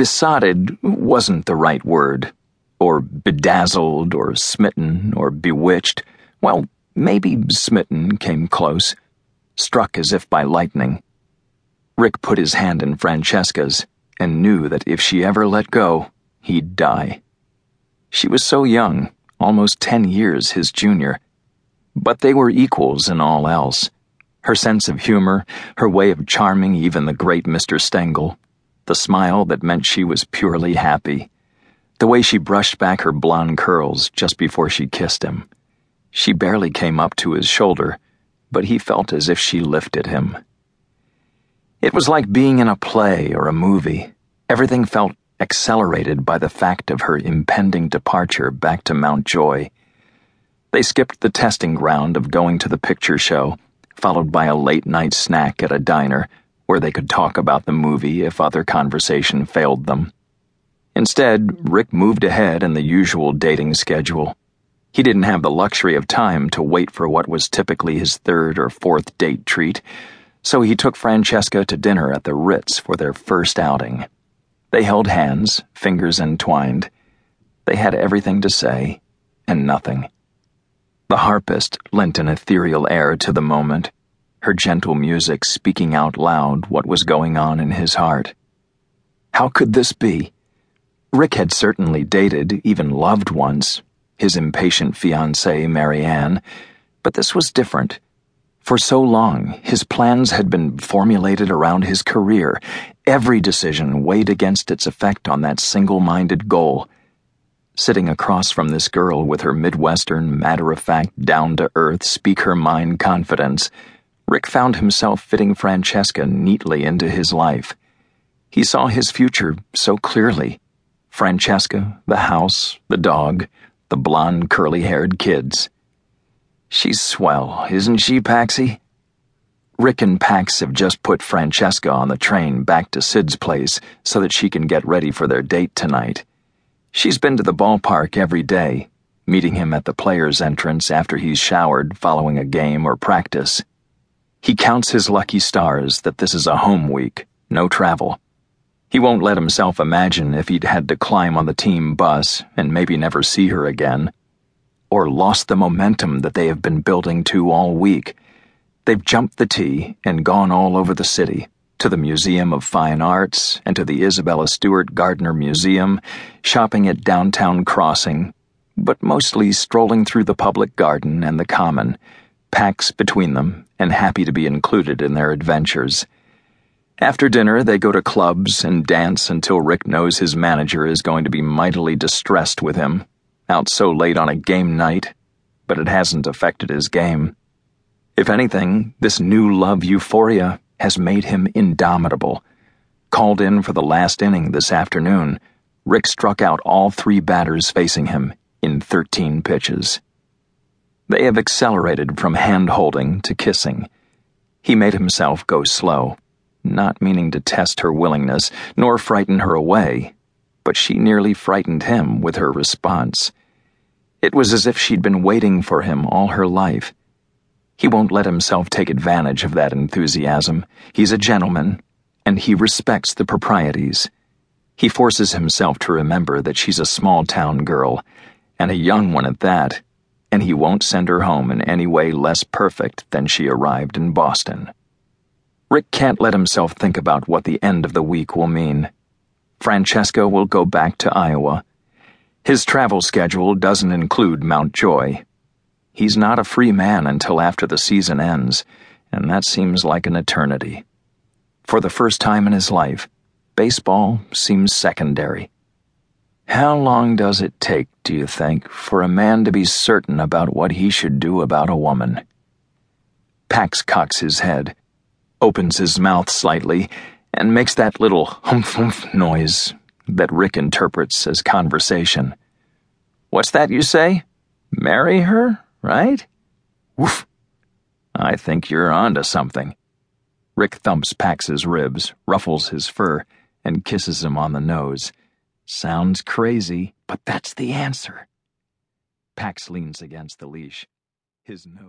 Besotted wasn't the right word, or bedazzled, or smitten, or bewitched. Well, maybe smitten came close, struck as if by lightning. Rick put his hand in Francesca's and knew that if she ever let go, he'd die. She was so young, almost 10 years his junior, but they were equals in all else. Her sense of humor, her way of charming even the great Mr. Stengel, the smile that meant she was purely happy, the way she brushed back her blonde curls just before she kissed him. She barely came up to his shoulder, but he felt as if she lifted him. It was like being in a play or a movie. Everything felt accelerated by the fact of her impending departure back to Mount Joy. They skipped the testing ground of going to the picture show, followed by a late-night snack at a diner where they could talk about the movie if other conversation failed them. Instead, Rick moved ahead in the usual dating schedule. He didn't have the luxury of time to wait for what was typically his third or fourth date treat, so he took Francesca to dinner at the Ritz for their first outing. They held hands, fingers entwined. They had everything to say, and nothing. The harpist lent an ethereal air to the moment, her gentle music speaking out loud what was going on in his heart. How could this be? Rick had certainly dated, even loved once, his impatient fiancée, Marianne, but this was different. For so long, his plans had been formulated around his career, every decision weighed against its effect on that single-minded goal. Sitting across from this girl with her Midwestern, matter-of-fact, down-to-earth, speak-her-mind confidence, Rick found himself fitting Francesca neatly into his life. He saw his future so clearly. Francesca, the house, the dog, the blonde, curly-haired kids. She's swell, isn't she, Paxie? Rick and Pax have just put Francesca on the train back to Sid's place so that she can get ready for their date tonight. She's been to the ballpark every day, meeting him at the players' entrance after he's showered following a game or practice. He counts his lucky stars that this is a home week, no travel. He won't let himself imagine if he'd had to climb on the team bus and maybe never see her again, or lost the momentum that they have been building to all week. They've jumped the T and gone all over the city, to the Museum of Fine Arts and to the Isabella Stewart Gardner Museum, shopping at Downtown Crossing, but mostly strolling through the Public Garden and the Common, Pax between them and happy to be included in their adventures. After dinner, they go to clubs and dance until Rick knows his manager is going to be mightily distressed with him, out so late on a game night, but it hasn't affected his game. If anything, this new love euphoria has made him indomitable. Called in for the last inning this afternoon, Rick struck out all three batters facing him in 13 pitches. They have accelerated from hand-holding to kissing. He made himself go slow, not meaning to test her willingness, nor frighten her away, but she nearly frightened him with her response. It was as if she'd been waiting for him all her life. He won't let himself take advantage of that enthusiasm. He's a gentleman, and he respects the proprieties. He forces himself to remember that she's a small-town girl, and a young one at that, and he won't send her home in any way less perfect than she arrived in Boston. Rick can't let himself think about what the end of the week will mean. Francesca will go back to Iowa. His travel schedule doesn't include Mount Joy. He's not a free man until after the season ends, and that seems like an eternity. For the first time in his life, baseball seems secondary. How long does it take, do you think, for a man to be certain about what he should do about a woman? Pax cocks his head, opens his mouth slightly, and makes that little humph-humph noise that Rick interprets as conversation. What's that you say? Marry her, right? Woof. I think you're onto something. Rick thumps Pax's ribs, ruffles his fur, and kisses him on the nose. Sounds crazy, but that's the answer. Pax leans against the leash, his nose.